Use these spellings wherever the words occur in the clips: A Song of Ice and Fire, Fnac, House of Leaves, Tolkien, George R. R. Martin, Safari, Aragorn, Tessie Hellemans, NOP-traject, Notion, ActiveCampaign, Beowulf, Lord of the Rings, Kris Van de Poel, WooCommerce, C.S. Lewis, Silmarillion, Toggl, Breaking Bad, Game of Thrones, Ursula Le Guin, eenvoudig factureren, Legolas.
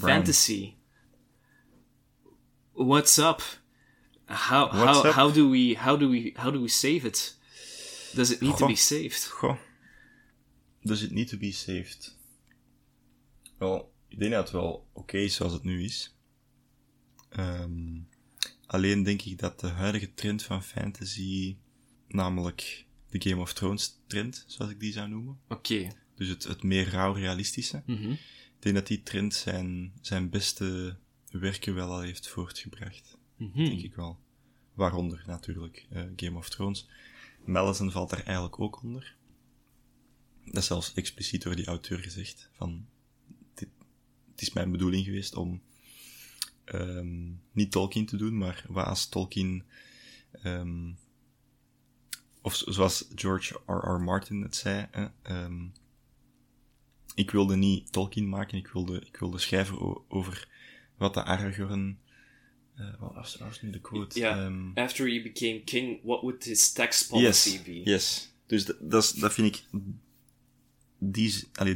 Fantasy. What's up? How do we save it? Does it need to be saved? Does it need to be saved? Wel, ik denk dat het wel oké is zoals het nu is. Alleen denk ik dat de huidige trend van fantasy, namelijk de Game of Thrones trend, zoals ik die zou noemen. Oké. Dus het meer rauw realistische. Mm-hmm. Ik denk dat die trend zijn beste werken wel al heeft voortgebracht. Mm-hmm. Denk ik wel. Waaronder natuurlijk Game of Thrones. Madison valt daar eigenlijk ook onder. Dat is zelfs expliciet door die auteur gezegd. Van, het is mijn bedoeling geweest om niet Tolkien te doen, maar wat als Tolkien... Of zoals George R. R. Martin het zei... Ik wilde niet Tolkien maken, ik wilde schrijven over wat de Aragorn... Wat was nu de quote? Yeah. After he became king, what would his tax policy be? Yes. Dus dat vind ik...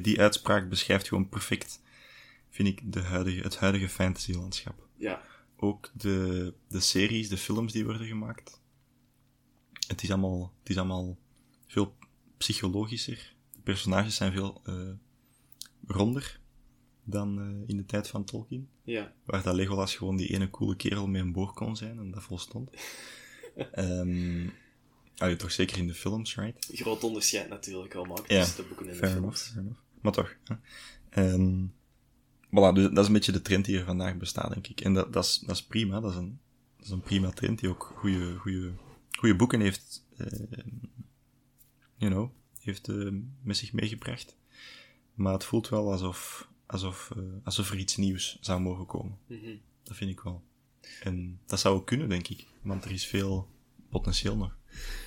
Die uitspraak beschrijft gewoon perfect, vind ik, het huidige fantasylandschap. Ja. Ook de series, de films die worden gemaakt. Het is allemaal veel psychologischer. De personages zijn veel... ronder dan in de tijd van Tolkien. Ja. Waar dat Legolas gewoon die ene coole kerel met een boog kon zijn en dat volstond. Toch zeker in de films, right? Groot onderscheid natuurlijk al maken tussen de boeken en de films. Fair enough. Maar toch. Voilà, dus dat is een beetje de trend die er vandaag bestaat, denk ik. En dat is prima. Dat is een prima trend die ook goede boeken heeft, met zich meegebracht. Maar het voelt wel alsof er iets nieuws zou mogen komen. Mm-hmm. Dat vind ik wel. En dat zou ook kunnen, denk ik. Want er is veel potentieel nog.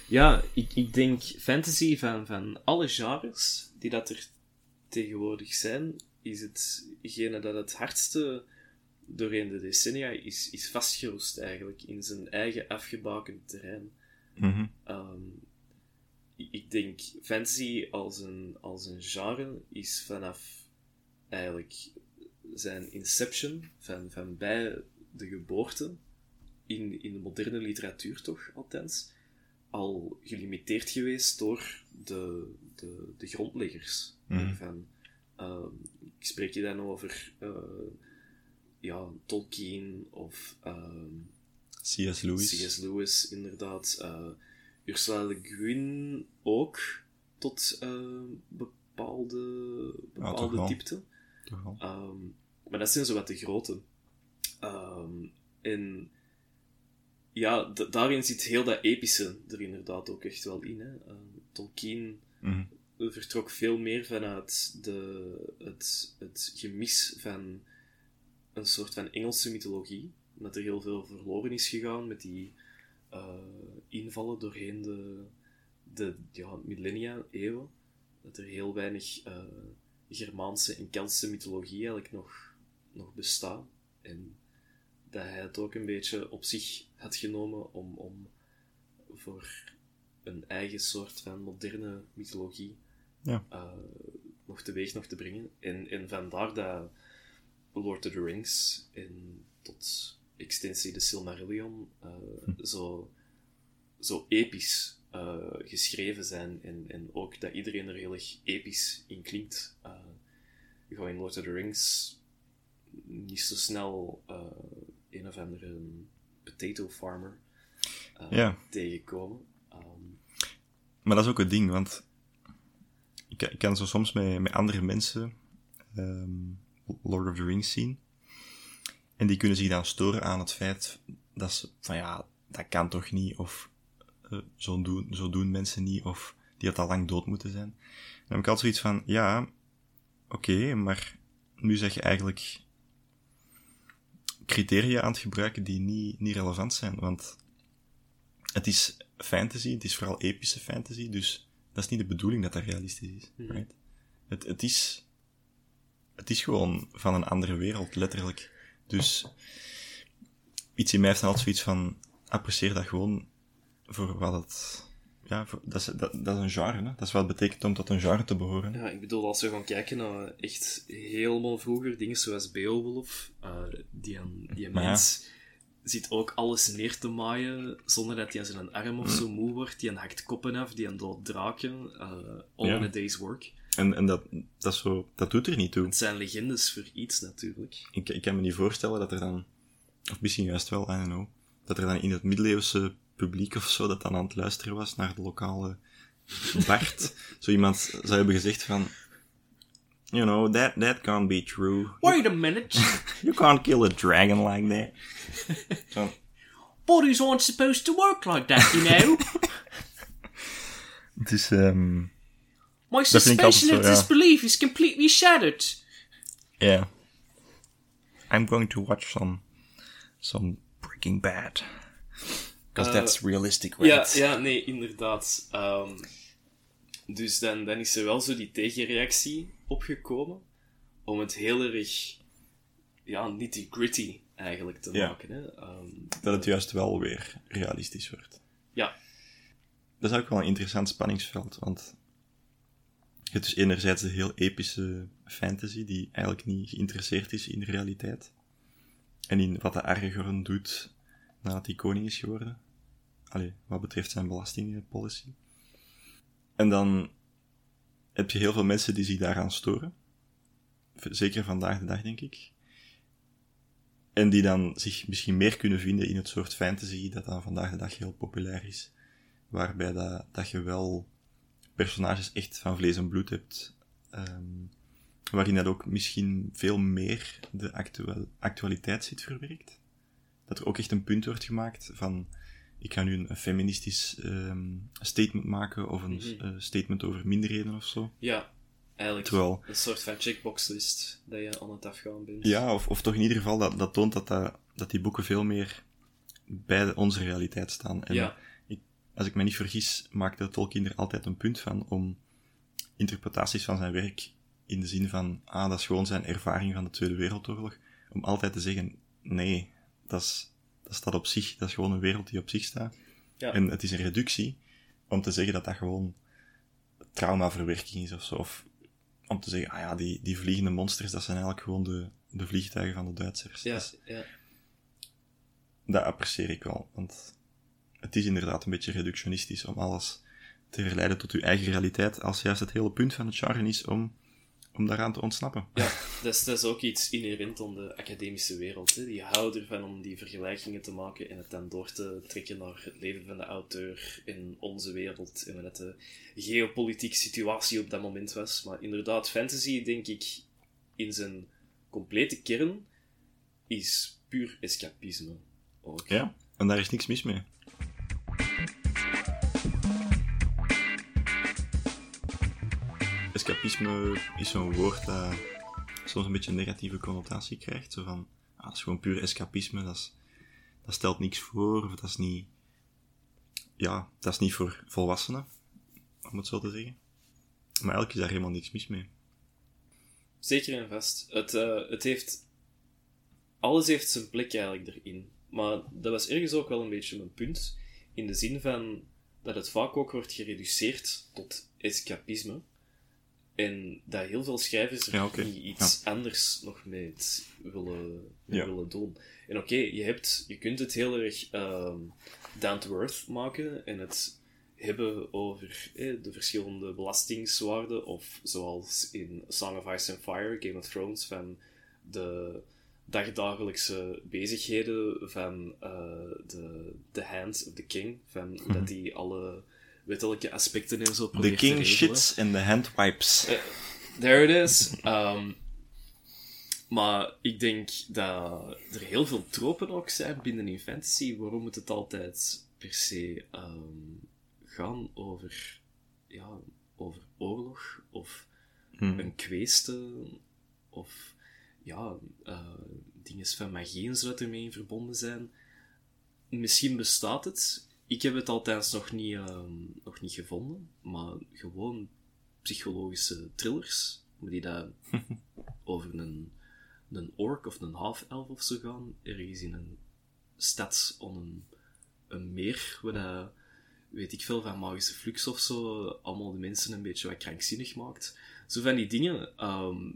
Ja, ik denk fantasy van alle genres die dat er tegenwoordig zijn, is hetgene dat het hardste doorheen de decennia is vastgeroest eigenlijk in zijn eigen afgebakend terrein. Mm-hmm. Ik denk, fantasy als een genre is vanaf eigenlijk zijn inception, van bij de geboorte, in de moderne literatuur toch, althans, al gelimiteerd geweest door de grondleggers. Mm. Ik spreek je dan over Tolkien of C.S. Lewis. C.S. Lewis, inderdaad. Ursula Le Guin ook tot bepaalde diepte. Maar dat zijn zowat de grote. Daarin zit heel dat epische er inderdaad ook echt wel in. Hè. Tolkien vertrok veel meer vanuit het gemis van een soort van Engelse mythologie. Omdat er heel veel verloren is gegaan met die... invallen doorheen de millennia, eeuwen, dat er heel weinig Germaanse en Keltse mythologie eigenlijk nog bestaat. En dat hij het ook een beetje op zich had genomen om voor een eigen soort van moderne mythologie nog teweeg nog te brengen. En vandaar dat Lord of the Rings en tot... extensie de Silmarillion zo episch geschreven zijn en ook dat iedereen er heel erg episch in klinkt. Gewoon in Lord of the Rings niet zo snel een of andere potato farmer tegenkomen. Maar dat is ook het ding, want ik kan zo soms met andere mensen Lord of the Rings zien. En die kunnen zich dan storen aan het feit dat ze van dat kan toch niet, of zo doen mensen niet, of die had al lang dood moeten zijn. En dan heb ik altijd zoiets van, maar nu zeg je eigenlijk criteria aan het gebruiken die niet relevant zijn, want het is fantasy, het is vooral epische fantasy, dus dat is niet de bedoeling dat dat realistisch is. Mm-hmm. Right? Het is gewoon van een andere wereld, letterlijk. Dus iets in mij heeft altijd zoiets van, apprecieer dat gewoon voor wat het Ja, dat is een genre, hè? Dat is wat het betekent om tot een genre te behoren. Ja, ik bedoel, als we gaan kijken naar echt helemaal vroeger, dingen zoals Beowulf, die mens zit ook alles neer te maaien, zonder dat hij aan zijn arm of zo moe wordt, die hakt koppen af, die doodt draken, all in a day's work. En dat, zo, dat doet er niet toe. Het zijn legendes voor iets, natuurlijk. Ik kan me niet voorstellen dat er dan, of misschien juist wel, I don't know, dat er dan in het middeleeuwse publiek of zo, dat dan aan het luisteren was naar de lokale Bart, zo iemand zou hebben gezegd van, you know, that can't be true. Wait a minute. You can't kill a dragon like that. So. Bodies aren't supposed to work like that, you know. Het is, My suspension of disbelief is completely shattered. Yeah. I'm going to watch some Breaking Bad. Because that's realistic, right? Ja, ja, nee, inderdaad. Dus dan is er wel zo die tegenreactie opgekomen om het heel erg nitty-gritty eigenlijk te maken. Hè? Dat het juist wel weer realistisch wordt. Ja. Dat is ook wel een interessant spanningsveld, want je hebt dus enerzijds de heel epische fantasy die eigenlijk niet geïnteresseerd is in de realiteit en in wat de Aragorn doet nadat hij koning is geworden. Allee, wat betreft zijn belastingpolicy. En dan heb je heel veel mensen die zich daaraan storen. Zeker vandaag de dag, denk ik. En die dan zich misschien meer kunnen vinden in het soort fantasy dat dan vandaag de dag heel populair is. Waarbij dat je wel personages echt van vlees en bloed hebt. Waarin dat ook misschien veel meer de actualiteit zit verwerkt. Dat er ook echt een punt wordt gemaakt van, ik ga nu een feministisch statement maken, of een statement over minderheden of zo. Ja, eigenlijk. Terwijl een soort van checkboxlist dat je aan het afgaan bent. Ja, of toch in ieder geval, dat toont dat die boeken veel meer bij onze realiteit staan. En als ik me niet vergis, maakte Tolkien er altijd een punt van om interpretaties van zijn werk, in de zin van, dat is gewoon zijn ervaring van de Tweede Wereldoorlog, om altijd te zeggen, nee, dat staat op zich, dat is gewoon een wereld die op zich staat. Ja. En het is een reductie om te zeggen dat gewoon traumaverwerking is ofzo. Of om te zeggen, die vliegende monsters, dat zijn eigenlijk gewoon de vliegtuigen van de Duitsers. Ja, dat apprecieer ik wel, want het is inderdaad een beetje reductionistisch om alles te verleiden tot uw eigen realiteit, als juist het hele punt van het genre is om daaraan te ontsnappen. Ja, dat is ook iets inherent aan de academische wereld. Hè. Die houden ervan om die vergelijkingen te maken en het dan door te trekken naar het leven van de auteur in onze wereld en wat de geopolitieke situatie op dat moment was. Maar inderdaad, fantasy, denk ik, in zijn complete kern is puur escapisme ook. Ja, en daar is niks mis mee. Escapisme is zo'n woord dat soms een beetje een negatieve connotatie krijgt. Zo van, dat is gewoon puur escapisme, dat stelt niks voor, of dat is niet voor volwassenen, om het zo te zeggen. Maar eigenlijk is daar helemaal niks mis mee. Zeker en vast. Alles heeft zijn plek eigenlijk erin. Maar dat was ergens ook wel een beetje mijn punt, in de zin van dat het vaak ook wordt gereduceerd tot escapisme. En dat heel veel schrijvers er niet iets anders nog mee willen doen. En oké, je kunt het heel erg down to earth maken en het hebben over de verschillende belastingswaarden, of zoals in A Song of Ice and Fire, Game of Thrones, van de dagdagelijkse bezigheden van the hands of the king, van dat die alle wettelijke aspecten en zo probeert te regelen. The king shits and the hand wipes. There it is. Maar ik denk dat er heel veel tropen ook zijn binnen in fantasy, waarom moet het altijd per se gaan over oorlog, of een kweste, of dingen van magie en zo dat ermee in verbonden zijn. Misschien bestaat het. Ik heb het althans nog niet gevonden, maar gewoon psychologische thrillers, die daar over een ork of een half-elf of zo gaan, ergens in een stad, on een meer, waar weet ik veel, van magische flux of zo, allemaal de mensen een beetje wat krankzinnig maakt. Zo van die dingen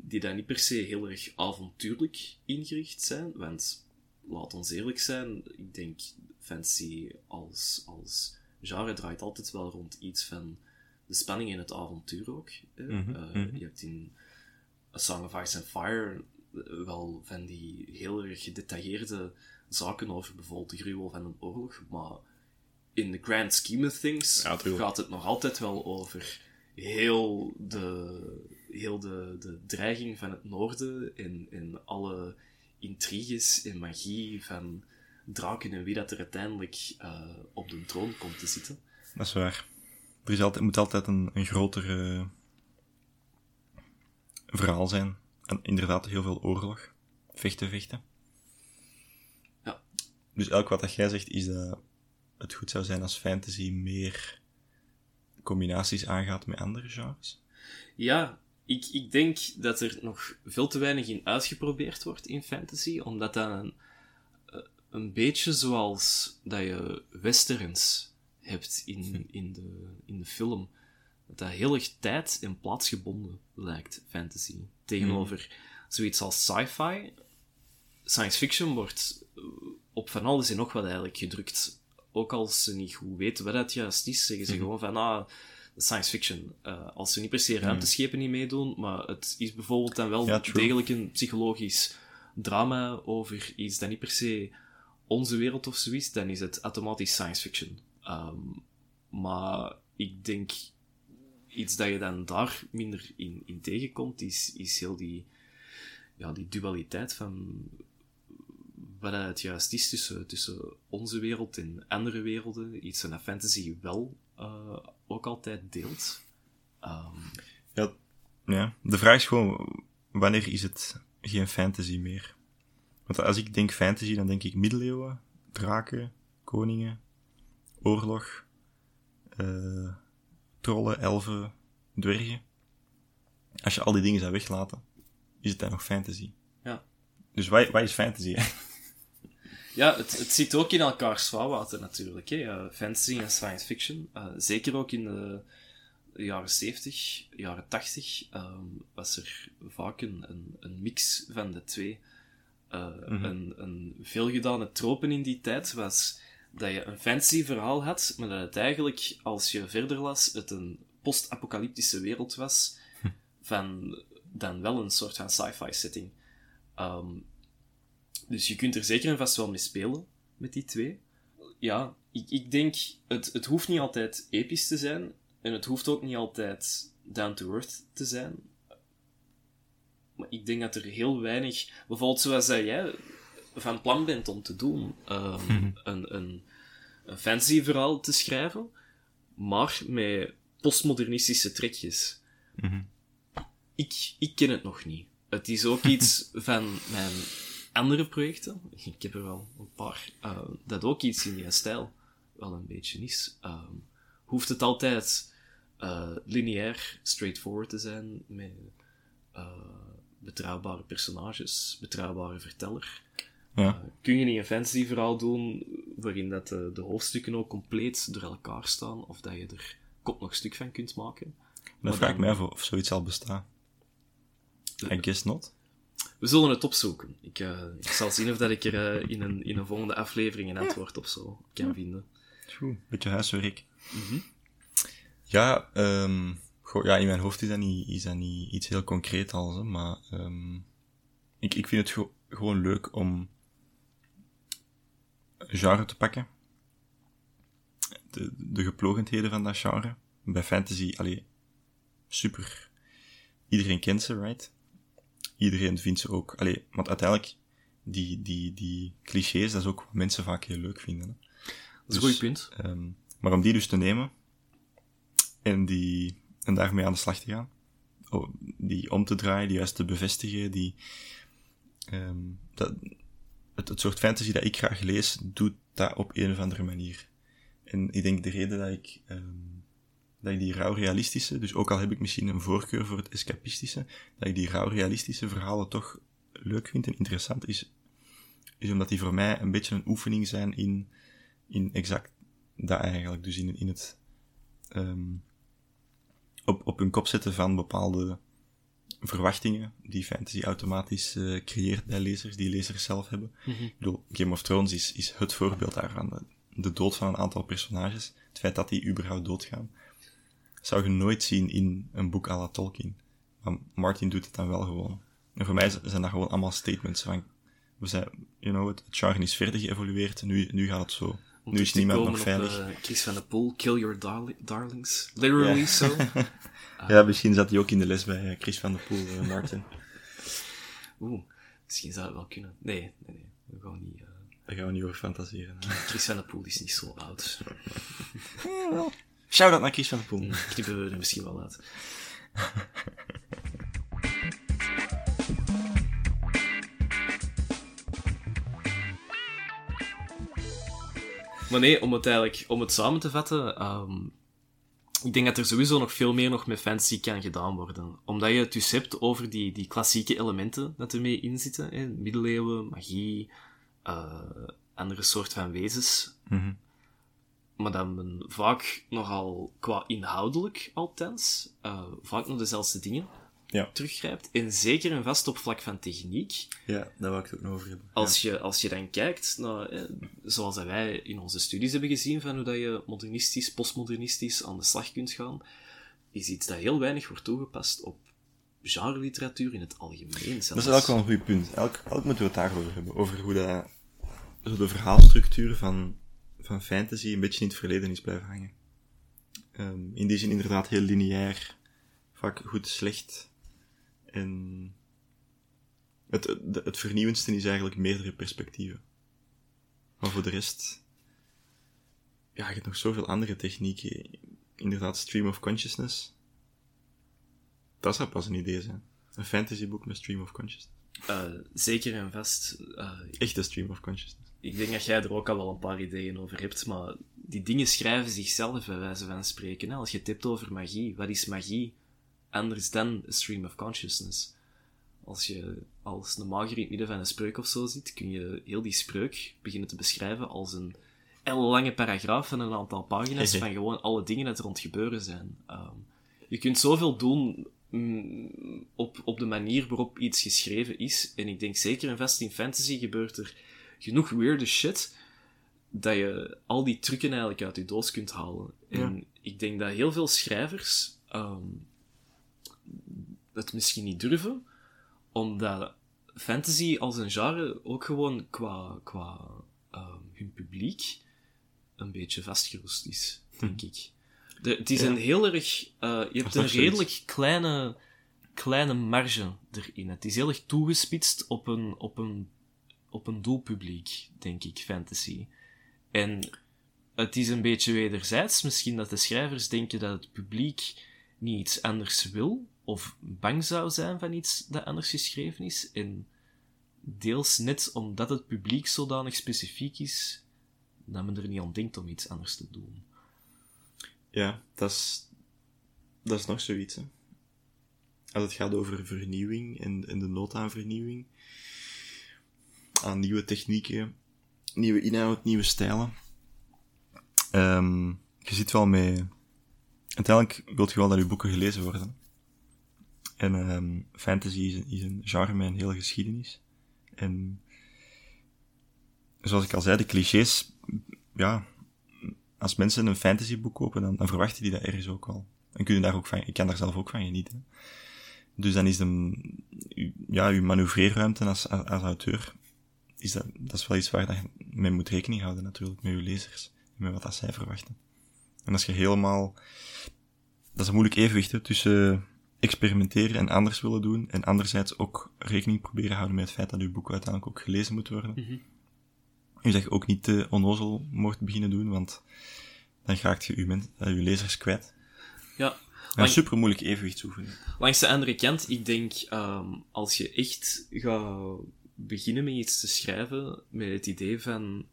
die dan niet per se heel erg avontuurlijk ingericht zijn, want, laat ons eerlijk zijn, ik denk, fantasy als genre draait altijd wel rond iets van de spanning en het avontuur ook. Je hebt in A Song of Ice and Fire wel van die heel erg gedetailleerde zaken over bijvoorbeeld de gruwel van een oorlog, maar in the grand scheme of things gaat het nog altijd wel over heel de dreiging van het noorden en alle intriges en magie van draken en wie dat er uiteindelijk op de troon komt te zitten. Dat is waar. Er is altijd, moet altijd een groter verhaal zijn. En inderdaad heel veel oorlog. Vechten. Ja. Dus elk wat dat jij zegt is dat het goed zou zijn als fantasy meer combinaties aangaat met andere genres? Ja, ik denk dat er nog veel te weinig in uitgeprobeerd wordt in fantasy, omdat dat een beetje zoals dat je westerns hebt in de film. Dat heel erg tijd- en plaatsgebonden lijkt, fantasy. Tegenover zoiets als sci-fi. Science fiction wordt op van alles en nog wat eigenlijk gedrukt. Ook als ze niet goed weten wat dat juist is, zeggen ze gewoon van, science fiction. Als ze niet per se ruimteschepen niet meedoen, maar het is bijvoorbeeld dan wel degelijk een psychologisch drama over iets dat niet per se onze wereld of zo is, dan is het automatisch science fiction. Maar ik denk, iets dat je dan daar minder in tegenkomt, is heel die dualiteit van wat het juist is tussen onze wereld en andere werelden. Iets dat fantasy wel ook altijd deelt. Ja, de vraag is gewoon, wanneer is het geen fantasy meer? Want als ik denk fantasy, dan denk ik middeleeuwen, draken, koningen, oorlog, trollen, elfen, dwergen. Als je al die dingen zou weglaten, is het dan nog fantasy. Ja. Dus wat is fantasy? Hè? Ja, het zit ook in elkaars vaarwater natuurlijk. Hè? Fantasy en science fiction. Zeker ook in de jaren 70, jaren 80, was er vaak een mix van de twee. Een veelgedane tropen in die tijd was dat je een fantasy verhaal had, maar dat het eigenlijk, als je verder las, het een post-apocalyptische wereld was, van dan wel een soort van sci-fi setting. Dus je kunt er zeker en vast wel mee spelen, met die twee. Ja, ik denk, het hoeft niet altijd episch te zijn, en het hoeft ook niet altijd down-to-earth te zijn. Maar ik denk dat er heel weinig, bijvoorbeeld zoals dat jij van plan bent om te doen, een fantasy verhaal te schrijven, maar met postmodernistische trekjes. Ik ken het nog niet. Het is ook iets van mijn andere projecten. Ik heb er wel een paar. Dat ook iets in die stijl wel een beetje is. Hoeft het altijd lineair, straightforward te zijn, met betrouwbare personages, betrouwbare verteller. Ja. Kun je niet een fantasy verhaal doen waarin dat de hoofdstukken ook compleet door elkaar staan, of dat je er kop nog stuk van kunt maken? Dan vraag ik mij af of zoiets al bestaat. I guess not. We zullen het opzoeken. Ik zal zien of dat ik er in een volgende aflevering een antwoord op zo kan vinden. Goed, beetje huiswerk. Ja, in mijn hoofd is dat niet iets heel concreet als, hè, maar ik vind het gewoon leuk om een genre te pakken. De geplogendheden van dat genre. Bij fantasy, super. Iedereen kent ze, right? Iedereen vindt ze ook. Want uiteindelijk, die clichés, dat is ook wat mensen vaak heel leuk vinden. Hè? Dat is een goed punt. Maar om die dus te nemen en daarmee aan de slag te gaan, die om te draaien, die juist te bevestigen, het soort fantasy dat ik graag lees, doet dat op een of andere manier. En ik denk de reden dat ik die rauw realistische, dus ook al heb ik misschien een voorkeur voor het escapistische, dat ik die rauw realistische verhalen toch leuk vind en interessant is omdat die voor mij een beetje een oefening zijn in exact dat eigenlijk. Dus in het op hun kop zetten van bepaalde verwachtingen die fantasy automatisch creëert bij lezers, die lezers zelf hebben. Mm-hmm. Ik bedoel, Game of Thrones is het voorbeeld daarvan. De dood van een aantal personages, het feit dat die überhaupt doodgaan, zou je nooit zien in een boek à la Tolkien. Maar Martin doet het dan wel gewoon. En voor mij zijn dat gewoon allemaal statements van, we zijn, het genre is verder geëvolueerd, nu gaat het zo. Nu is niemand nog veilig. Kris Van de Poel, kill your darlings. Literally, ja. So. Ja, misschien zat hij ook in de les bij Kris Van de Poel, Martin. Misschien zou dat wel kunnen. Nee. We gaan niet... Daar gaan we niet over fantaseren. Kris Van de Poel is niet zo oud. Ja, wel. Shout-out naar Kris Van de Poel. Knippen we er misschien wel uit. Maar nee, om het samen te vatten, ik denk dat er sowieso nog veel meer nog met fantasy kan gedaan worden. Omdat je het dus hebt over die klassieke elementen dat ermee in zitten. Hè? Middeleeuwen, magie, andere soort van wezens. Mm-hmm. Maar dat men vaak nogal, qua inhoudelijk althans, vaak nog dezelfde dingen teruggrijpt. En zeker en vast op vlak van techniek. Ja, daar wil ik het ook nog over hebben. Als je dan kijkt, zoals dat wij in onze studies hebben gezien, van hoe dat je modernistisch, postmodernistisch aan de slag kunt gaan, is iets dat heel weinig wordt toegepast op genreliteratuur in het algemeen. Zelfs. Dat is eigenlijk wel een goed punt. Elk moeten we het daarover hebben. Over hoe dat, zo de verhaalstructuur van fantasy een beetje in het verleden is blijven hangen. In die zin inderdaad heel lineair, vaak goed, slecht. En het vernieuwendste is eigenlijk meerdere perspectieven. Maar voor de rest, je hebt nog zoveel andere technieken. Inderdaad, stream of consciousness. Dat zou pas een idee zijn. Een fantasyboek met stream of consciousness. Zeker en vast. Echte stream of consciousness. Ik denk dat jij er ook al wel een paar ideeën over hebt, maar die dingen schrijven zichzelf bij wijze van spreken. Als je het hebt over magie, wat is magie anders dan a stream of consciousness? Als je als een mager in het midden van een spreuk of zo zit, kun je heel die spreuk beginnen te beschrijven als een ellenlange paragraaf van een aantal pagina's van gewoon alle dingen dat er rond gebeuren zijn. Je kunt zoveel doen op de manier waarop iets geschreven is. En ik denk zeker en vast in fantasy gebeurt er genoeg weirde shit, dat je al die trucken eigenlijk uit je doos kunt halen. En ik denk dat heel veel schrijvers het misschien niet durven, omdat fantasy als een genre ook gewoon qua hun publiek een beetje vastgeroest is, denk ik. Het is een heel erg... je hebt een redelijk kleine marge erin. Het is heel erg toegespitst op een doelpubliek, denk ik, fantasy. En het is een beetje wederzijds misschien dat de schrijvers denken dat het publiek niet iets anders wil, of bang zou zijn van iets dat anders geschreven is. En deels net omdat het publiek zodanig specifiek is, dat men er niet aan denkt om iets anders te doen. Ja, dat is nog zoiets, hè. Als het gaat over vernieuwing en de nood aan vernieuwing, aan nieuwe technieken, nieuwe inhoud, nieuwe stijlen. Je zit wel mee... Uiteindelijk wil je wel dat je boeken gelezen worden. En fantasy is een genre met een hele geschiedenis. En zoals ik al zei, de clichés... Ja, als mensen een fantasyboek kopen, dan verwachten die dat ergens ook wel. En kunnen daar ook van... Ik kan daar zelf ook van genieten. Dus dan is je manoeuvreerruimte als auteur, dat is wel iets waar je mee moet rekening houden natuurlijk, met je lezers, met wat dat zij verwachten. En als je helemaal... Dat is een moeilijk evenwicht, hè, tussen experimenteren en anders willen doen, en anderzijds ook rekening proberen houden met het feit dat je boek uiteindelijk ook gelezen moet worden. Mm-hmm. Dus dat je ook niet te onnozel mocht beginnen doen, want dan raakt je je lezers kwijt. Ja. Een super moeilijk evenwichtsoefening. Langs de andere kant, ik denk, als je echt gaat beginnen met iets te schrijven, met het idee van,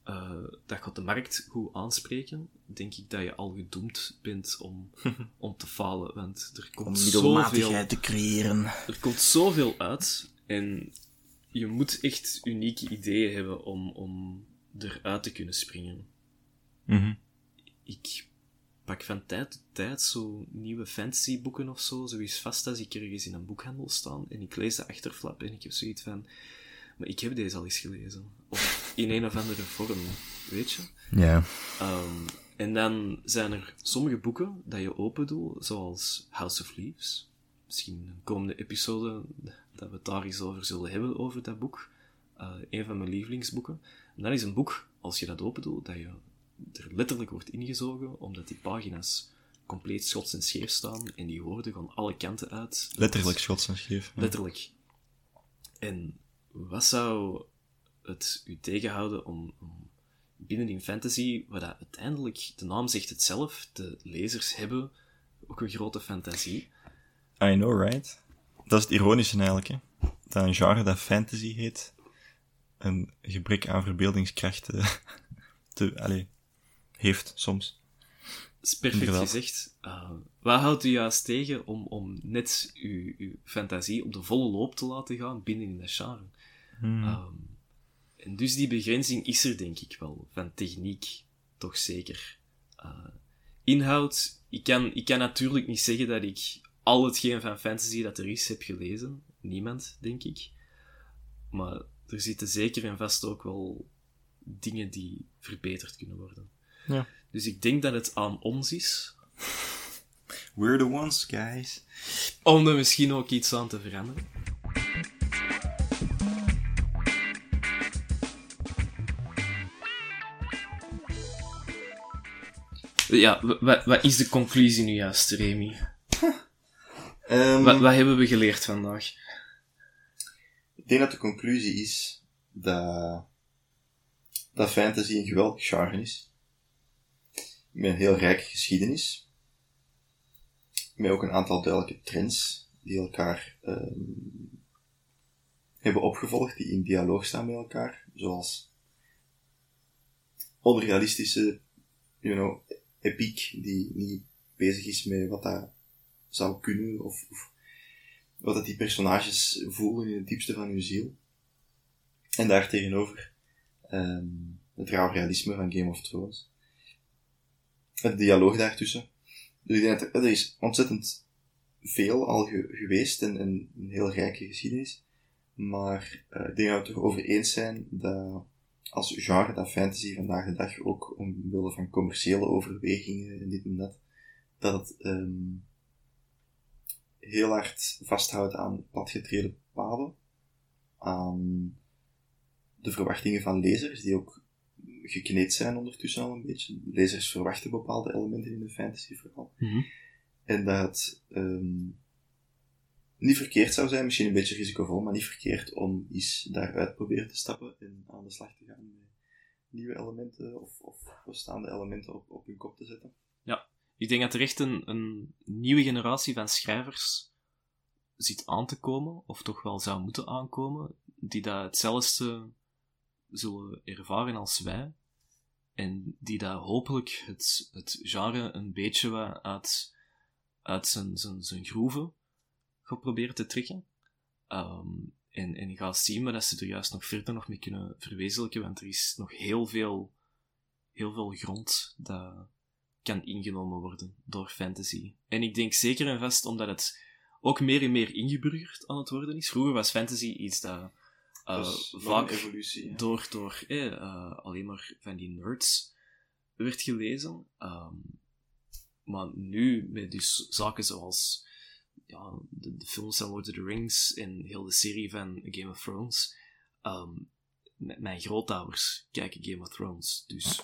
dat gaat de markt goed aanspreken, denk ik dat je al gedoemd bent om te falen, want er komt middelmatigheid te creëren. Er komt zoveel uit, en je moet echt unieke ideeën hebben om eruit te kunnen springen. Mm-hmm. ik pak van tijd tot tijd zo nieuwe fantasyboeken of zo, zoiets vast als ik ergens in een boekhandel staan en ik lees de achterflap en ik heb zoiets van, maar ik heb deze al eens gelezen. Of in een of andere vorm, weet je? Ja. En dan zijn er sommige boeken dat je open doet, zoals House of Leaves. Misschien een komende episode dat we het daar eens over zullen hebben, over dat boek. Een van mijn lievelingsboeken. En dat is een boek, als je dat open doet, dat je er letterlijk wordt ingezogen, omdat die pagina's compleet schots en scheef staan en die woorden gaan alle kanten uit. Letterlijk schots en scheef. Ja. Letterlijk. En wat zou het u tegenhouden om binnen die fantasy, waar dat uiteindelijk, de naam zegt het zelf, de lezers hebben ook een grote fantasie. I know, right? Dat is het ironische eigenlijk, hè. Dat een genre dat fantasy heet, een gebrek aan verbeeldingskracht heeft, soms. Dat is perfect inderdaad gezegd. Wat houdt u juist tegen om net uw fantasie op de volle loop te laten gaan binnen in dat genre? En dus die begrenzing is er, denk ik wel. Van techniek, toch zeker. Inhoud, ik kan natuurlijk niet zeggen dat ik al hetgeen van fantasy dat er is heb gelezen. Niemand, denk ik. Maar er zitten zeker en vast ook wel dingen die verbeterd kunnen worden. Ja. Dus ik denk dat het aan ons is. We're the ones, guys. Om er misschien ook iets aan te veranderen. Ja, wat is de conclusie nu juist, Remy? Wat hebben we geleerd vandaag? Ik denk dat de conclusie is dat fantasy een geweldig genre is. Met een heel rijke geschiedenis. Met ook een aantal duidelijke trends die elkaar hebben opgevolgd, die in dialoog staan met elkaar. Zoals onrealistische, epiek die niet bezig is met wat dat zou kunnen of wat dat die personages voelen in het diepste van hun ziel. En daartegenover het rauw realisme van Game of Thrones. Het dialoog daartussen. Dus ik denk dat er is ontzettend veel al geweest en een heel rijke geschiedenis. Maar ik denk dat we het erover eens zijn dat als genre dat fantasy vandaag de dag ook omwille van commerciële overwegingen en dit en dat, dat het heel hard vasthoudt aan platgetreden paden, aan de verwachtingen van lezers, die ook gekneed zijn ondertussen al een beetje. Lezers verwachten bepaalde elementen in de fantasy verhaal. Mm-hmm. En dat het niet verkeerd zou zijn, misschien een beetje risicovol, maar niet verkeerd om iets daaruit proberen te stappen en aan de slag te gaan met nieuwe elementen of bestaande elementen op hun kop te zetten. Ja, ik denk dat er echt een nieuwe generatie van schrijvers zit aan te komen, of toch wel zou moeten aankomen, die dat hetzelfde zullen ervaren als wij, en die dat hopelijk het genre een beetje wat uit zijn groeven gaat proberen te trekken. En ga zien maar dat ze er juist nog verder nog mee kunnen verwezenlijken, want er is nog heel veel grond dat kan ingenomen worden door fantasy. En ik denk zeker en vast omdat het ook meer en meer ingeburgerd aan het worden is. Vroeger was fantasy iets dat vaak evolutie, door alleen maar van die nerds werd gelezen. Maar nu, met dus zaken zoals de films van Lord of the Rings en heel de serie van Game of Thrones, mijn grootouders kijken Game of Thrones. Dus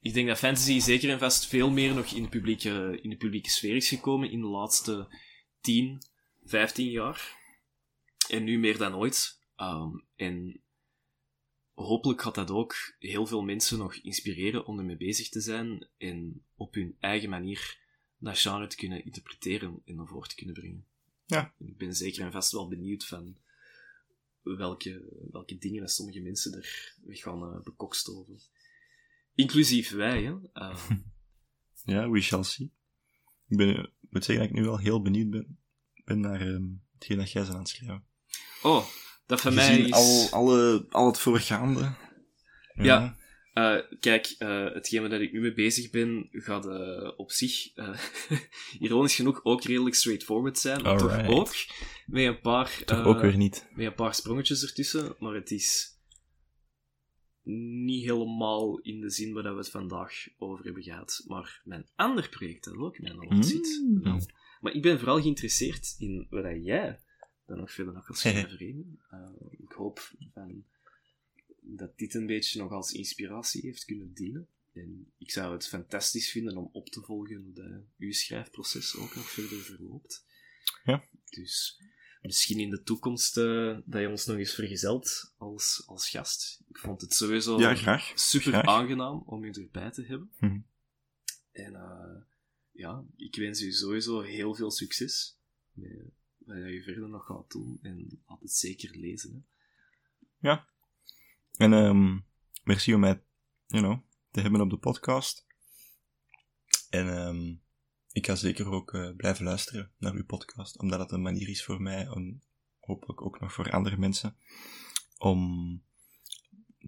ik denk dat fantasy zeker en vast veel meer nog in de publieke sfeer is gekomen in de laatste 10, 15 jaar. En nu meer dan ooit. En hopelijk gaat dat ook heel veel mensen nog inspireren om ermee bezig te zijn en op hun eigen manier dat genre te kunnen interpreteren en naar voren te kunnen brengen. Ja. Ik ben zeker en vast wel benieuwd van welke dingen dat sommige mensen er gaan bekokstoven. Inclusief wij, hè. Ja, we shall see. Ik moet zeggen dat ik nu wel heel benieuwd ben naar hetgeen dat jij ze aan het schrijven. Oh, dat van mij is al het voorgaande. Ja. Kijk, hetgeen waar ik nu mee bezig ben, gaat op zich, ironisch genoeg, ook redelijk straightforward zijn. Maar toch ook, met een paar... Toch ook weer niet. Met een paar sprongetjes ertussen, maar het is... niet helemaal in de zin waar we het vandaag over hebben gehad. Maar mijn ander project, dat ook in mijn hoofd zit. Wel. Maar ik ben vooral geïnteresseerd in wat jij dan nog verder nog als schrijver in. Ik hoop dat dit een beetje nog als inspiratie heeft kunnen dienen. En ik zou het fantastisch vinden om op te volgen hoe dat uw schrijfproces ook nog verder verloopt. Ja. Dus... misschien in de toekomst dat je ons nog eens vergezelt als gast. Ik vond het sowieso super aangenaam om je erbij te hebben. En ik wens je sowieso heel veel succes met wat je verder nog gaat doen. En altijd zeker lezen. Hè. Ja. En merci om mij te hebben op de podcast. En... ik ga zeker ook blijven luisteren naar uw podcast, omdat dat een manier is voor mij, en hopelijk ook nog voor andere mensen, om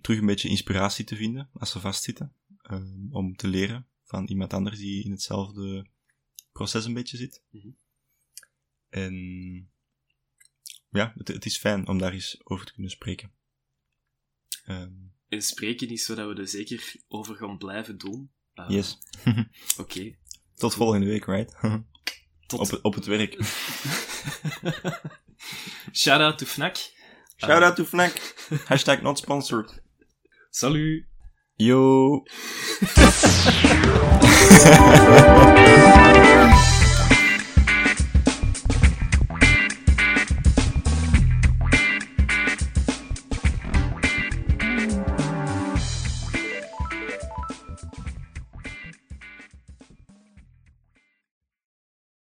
terug een beetje inspiratie te vinden, als ze vastzitten. Om te leren van iemand anders die in hetzelfde proces een beetje zit. En ja, het is fijn om daar eens over te kunnen spreken. En spreken is zodat we er zeker over gaan blijven doen. Yes. Oké. Tot volgende week, right? Tot... Op het werk. Shout-out to Fnac. Shout-out to Fnac. Hashtag not sponsored. Salut. Yo.